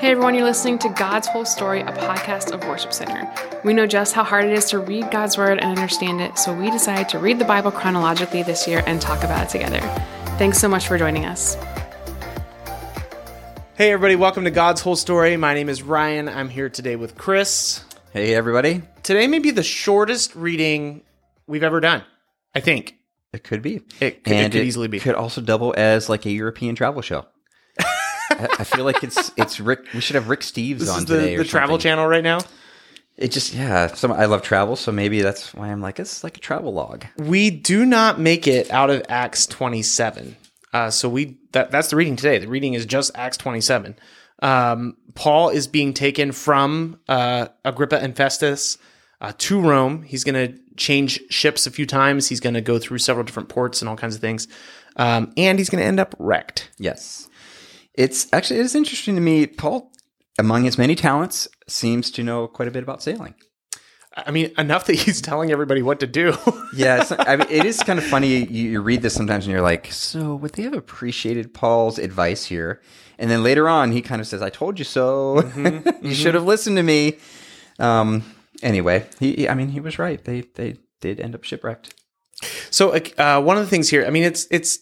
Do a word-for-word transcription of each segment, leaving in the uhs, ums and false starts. Hey everyone, you're listening to God's Whole Story, a podcast of Worship Center. We know just how hard it is to read God's Word and understand it, so we decided to read the Bible chronologically this year and talk about it together. Thanks so much for joining us. Hey everybody, welcome to God's Whole Story. My name is Ryan. I'm here today with Chris. Hey everybody. Today may be the shortest reading we've ever done, I think. It could be. It could, and it could it easily be. It could also double as like a European travel show. I, I feel like it's it's Rick. We should have Rick Steves on today. This is the, the Travel Channel right now. It just yeah. Some I love travel, so maybe that's why I'm like it's like a travel log. We do not make it out of Acts twenty-seven, uh, so we that that's the reading today. The reading is just Acts twenty-seven. Um, Paul is being taken from uh, Agrippa and Festus uh, to Rome. He's going to change ships a few times. He's going to go through several different ports and all kinds of things, um, and he's going to end up wrecked. Yes. It's actually, it is interesting to me, Paul, among his many talents, seems to know quite a bit about sailing. I mean, enough that he's telling everybody what to do. yeah, it's, I mean, it is kind of funny. You, you read this sometimes and you're like, so would they have appreciated Paul's advice here? And then later on, he kind of says, I told you so. Mm-hmm, you mm-hmm. should have listened to me. Um, anyway, he, I mean, he was right. They they did end up shipwrecked. So uh, one of the things here, I mean, it's it's...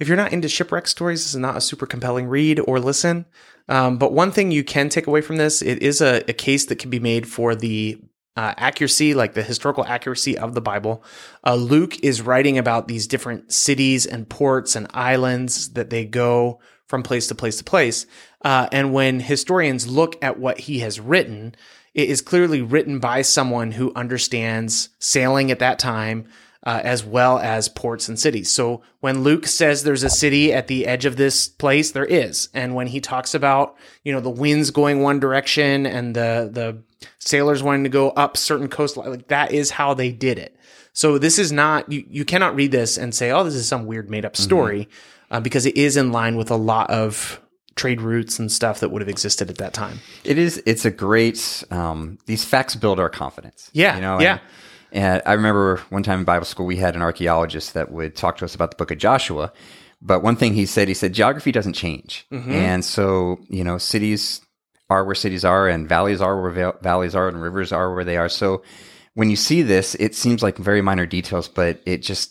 if you're not into shipwreck stories, this is not a super compelling read or listen. Um, but one thing you can take away from this, it is a, a case that can be made for the uh, accuracy, like the historical accuracy of the Bible. Uh, Luke is writing about these different cities and ports and islands that they go from place to place to place. Uh, and when historians look at what he has written, it is clearly written by someone who understands sailing at that time, Uh, as well as ports and cities. So when Luke says there's a city at the edge of this place, there is. And when he talks about, you know, the winds going one direction and the the sailors wanting to go up certain coastline, like that is how they did it. So this is not, you, you cannot read this and say, oh, this is some weird made up story, mm-hmm. uh, because it is in line with a lot of trade routes and stuff that would have existed at that time. It is, it's a great, um, these facts build our confidence. Yeah, you know, yeah. And, And I remember one time in Bible school, we had an archaeologist that would talk to us about the book of Joshua. But one thing he said, he said, geography doesn't change. Mm-hmm. And so, you know, cities are where cities are and valleys are where va- valleys are and rivers are where they are. So when you see this, it seems like very minor details, but it just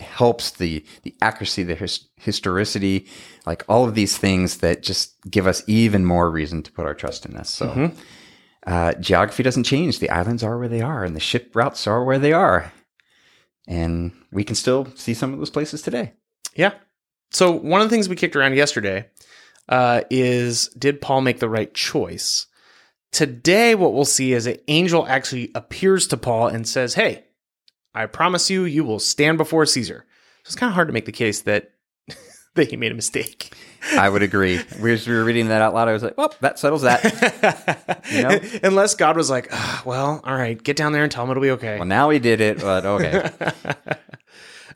helps the, the accuracy, the his- historicity, like all of these things that just give us even more reason to put our trust in this. So. Mm-hmm. Uh, geography doesn't change. The islands are where they are, and the ship routes are where they are. And we can still see some of those places today. Yeah. So one of the things we kicked around yesterday uh, is, did Paul make the right choice? Today, what we'll see is an angel actually appears to Paul and says, hey, I promise you, you will stand before Caesar. So it's kind of hard to make the case that, that he made a mistake. I would agree. We were reading that out loud. I was like, well, that settles that. You know? Unless God was like, oh, well, all right, get down there and tell him it'll be okay. Well, now he did it, but okay.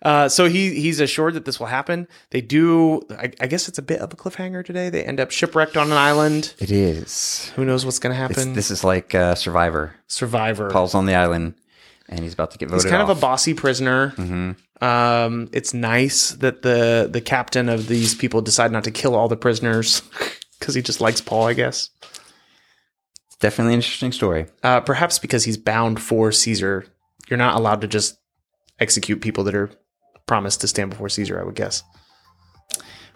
uh, so he he's assured that this will happen. They do, I, I guess it's a bit of a cliffhanger today. They end up shipwrecked on an island. It is. Who knows what's going to happen? It's, this is like uh, Survivor. Survivor. Paul's on the island, and he's about to get voted off. He's kind off. of a bossy prisoner. Mm-hmm. Um, it's nice that the, the captain of these people decide not to kill all the prisoners because he just likes Paul, I guess. Definitely an interesting story. Uh, perhaps because he's bound for Caesar. You're not allowed to just execute people that are promised to stand before Caesar, I would guess.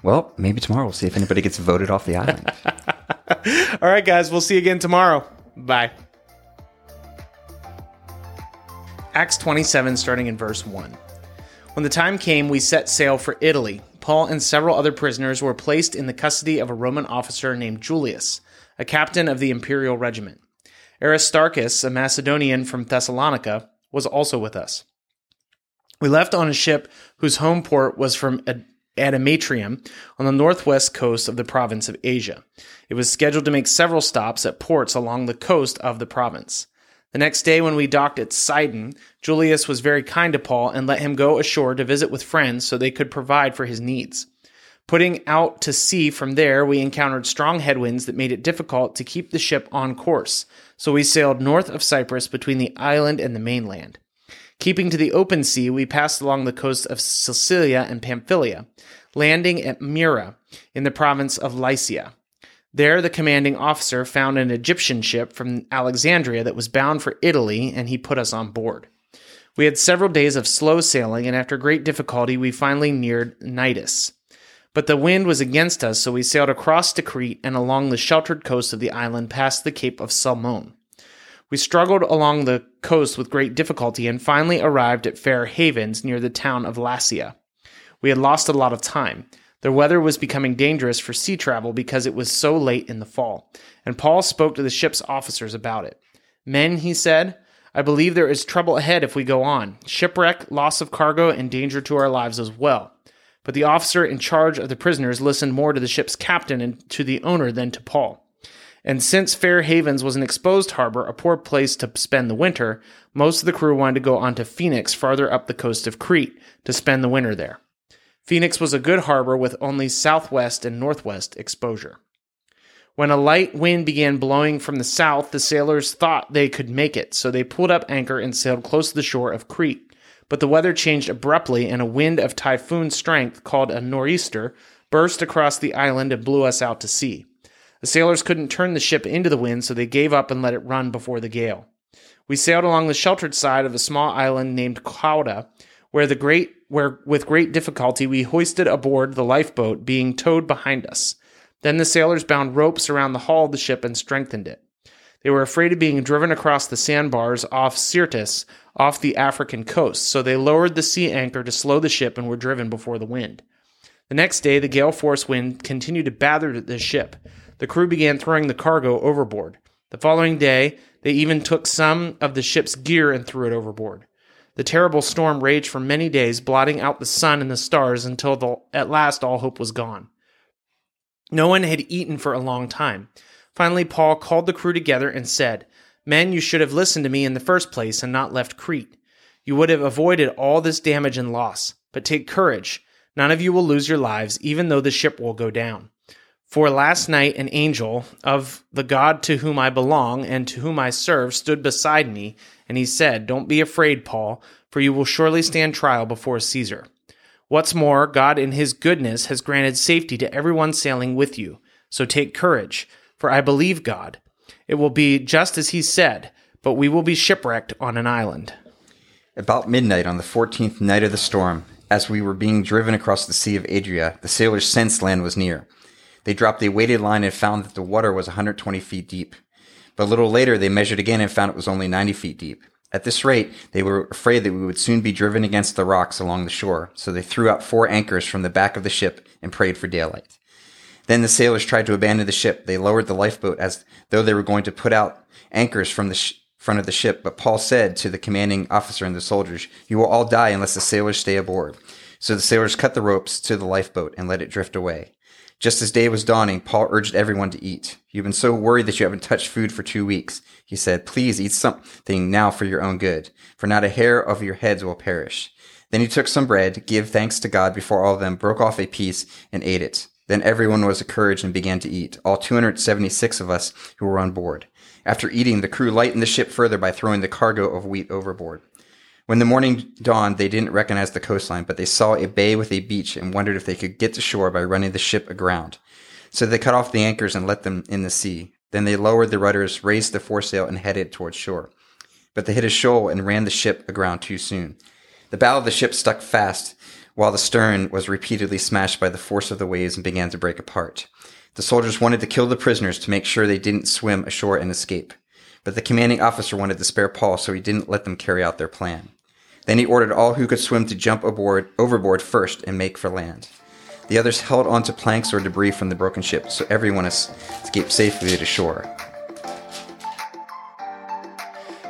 Well, maybe tomorrow we'll see if anybody gets voted off the island. All right, guys, we'll see you again tomorrow. Bye. Acts twenty-seven, starting in verse one. When the time came, we set sail for Italy. Paul and several other prisoners were placed in the custody of a Roman officer named Julius, a captain of the imperial regiment. Aristarchus, a Macedonian from Thessalonica, was also with us. We left on a ship whose home port was from Ad- Adramyttium on the northwest coast of the province of Asia. It was scheduled to make several stops at ports along the coast of the province. The next day when we docked at Sidon, Julius was very kind to Paul and let him go ashore to visit with friends so they could provide for his needs. Putting out to sea from there, we encountered strong headwinds that made it difficult to keep the ship on course, so we sailed north of Cyprus between the island and the mainland. Keeping to the open sea, we passed along the coast of Sicilia and Pamphylia, landing at Myra in the province of Lycia. There, the commanding officer found an Egyptian ship from Alexandria that was bound for Italy, and he put us on board. We had several days of slow sailing, and after great difficulty, we finally neared Nidus. But the wind was against us, so we sailed across to Crete and along the sheltered coast of the island past the Cape of Salmone. We struggled along the coast with great difficulty and finally arrived at Fair Havens near the town of Lassia. We had lost a lot of time. The weather was becoming dangerous for sea travel because it was so late in the fall, and Paul spoke to the ship's officers about it. Men, he said, I believe there is trouble ahead if we go on, shipwreck, loss of cargo, and danger to our lives as well. But the officer in charge of the prisoners listened more to the ship's captain and to the owner than to Paul. And since Fair Havens was an exposed harbor, a poor place to spend the winter, most of the crew wanted to go on to Phoenix farther up the coast of Crete to spend the winter there. Phoenix was a good harbor with only southwest and northwest exposure. When a light wind began blowing from the south, the sailors thought they could make it, so they pulled up anchor and sailed close to the shore of Crete. But the weather changed abruptly, and a wind of typhoon strength called a nor'easter burst across the island and blew us out to sea. The sailors couldn't turn the ship into the wind, so they gave up and let it run before the gale. We sailed along the sheltered side of a small island named Cauda, where the great where with great difficulty we hoisted aboard the lifeboat being towed behind us. Then the sailors bound ropes around the hull of the ship and strengthened it. They were afraid of being driven across the sandbars off Syrtis, off the African coast, so they lowered the sea anchor to slow the ship and were driven before the wind. The next day, the gale force wind continued to batter the ship. The crew began throwing the cargo overboard. The following day, they even took some of the ship's gear and threw it overboard. The terrible storm raged for many days, blotting out the sun and the stars until the, at last all hope was gone. No one had eaten for a long time. Finally, Paul called the crew together and said, Men, you should have listened to me in the first place and not left Crete. You would have avoided all this damage and loss. But take courage. None of you will lose your lives, even though the ship will go down. For last night an angel of the God to whom I belong and to whom I serve stood beside me, and he said, Don't be afraid, Paul, for you will surely stand trial before Caesar. What's more, God in his goodness has granted safety to everyone sailing with you. So take courage, for I believe God. It will be just as he said, but we will be shipwrecked on an island. About midnight on the fourteenth night of the storm, as we were being driven across the Sea of Adria, the sailors sensed land was near. They dropped the weighted line and found that the water was one hundred twenty feet deep. But a little later, they measured again and found it was only ninety feet deep. At this rate, they were afraid that we would soon be driven against the rocks along the shore, so they threw out four anchors from the back of the ship and prayed for daylight. Then the sailors tried to abandon the ship. They lowered the lifeboat as though they were going to put out anchors from the sh- front of the ship, but Paul said to the commanding officer and the soldiers, You will all die unless the sailors stay aboard. So the sailors cut the ropes to the lifeboat and let it drift away. Just as day was dawning, Paul urged everyone to eat. You've been so worried that you haven't touched food for two weeks. He said, Please eat something now for your own good, for not a hair of your heads will perish. Then he took some bread, gave thanks to God before all of them, broke off a piece, and ate it. Then everyone was encouraged and began to eat, all two hundred seventy-six of us who were on board. After eating, the crew lightened the ship further by throwing the cargo of wheat overboard. When the morning dawned, they didn't recognize the coastline, but they saw a bay with a beach and wondered if they could get to shore by running the ship aground. So they cut off the anchors and let them in the sea. Then they lowered the rudders, raised the foresail, and headed towards shore. But they hit a shoal and ran the ship aground too soon. The bow of the ship stuck fast, while the stern was repeatedly smashed by the force of the waves and began to break apart. The soldiers wanted to kill the prisoners to make sure they didn't swim ashore and escape. But the commanding officer wanted to spare Paul, so he didn't let them carry out their plan. Then he ordered all who could swim to jump aboard, overboard first and make for land. The others held onto planks or debris from the broken ship, so everyone escaped safely to shore.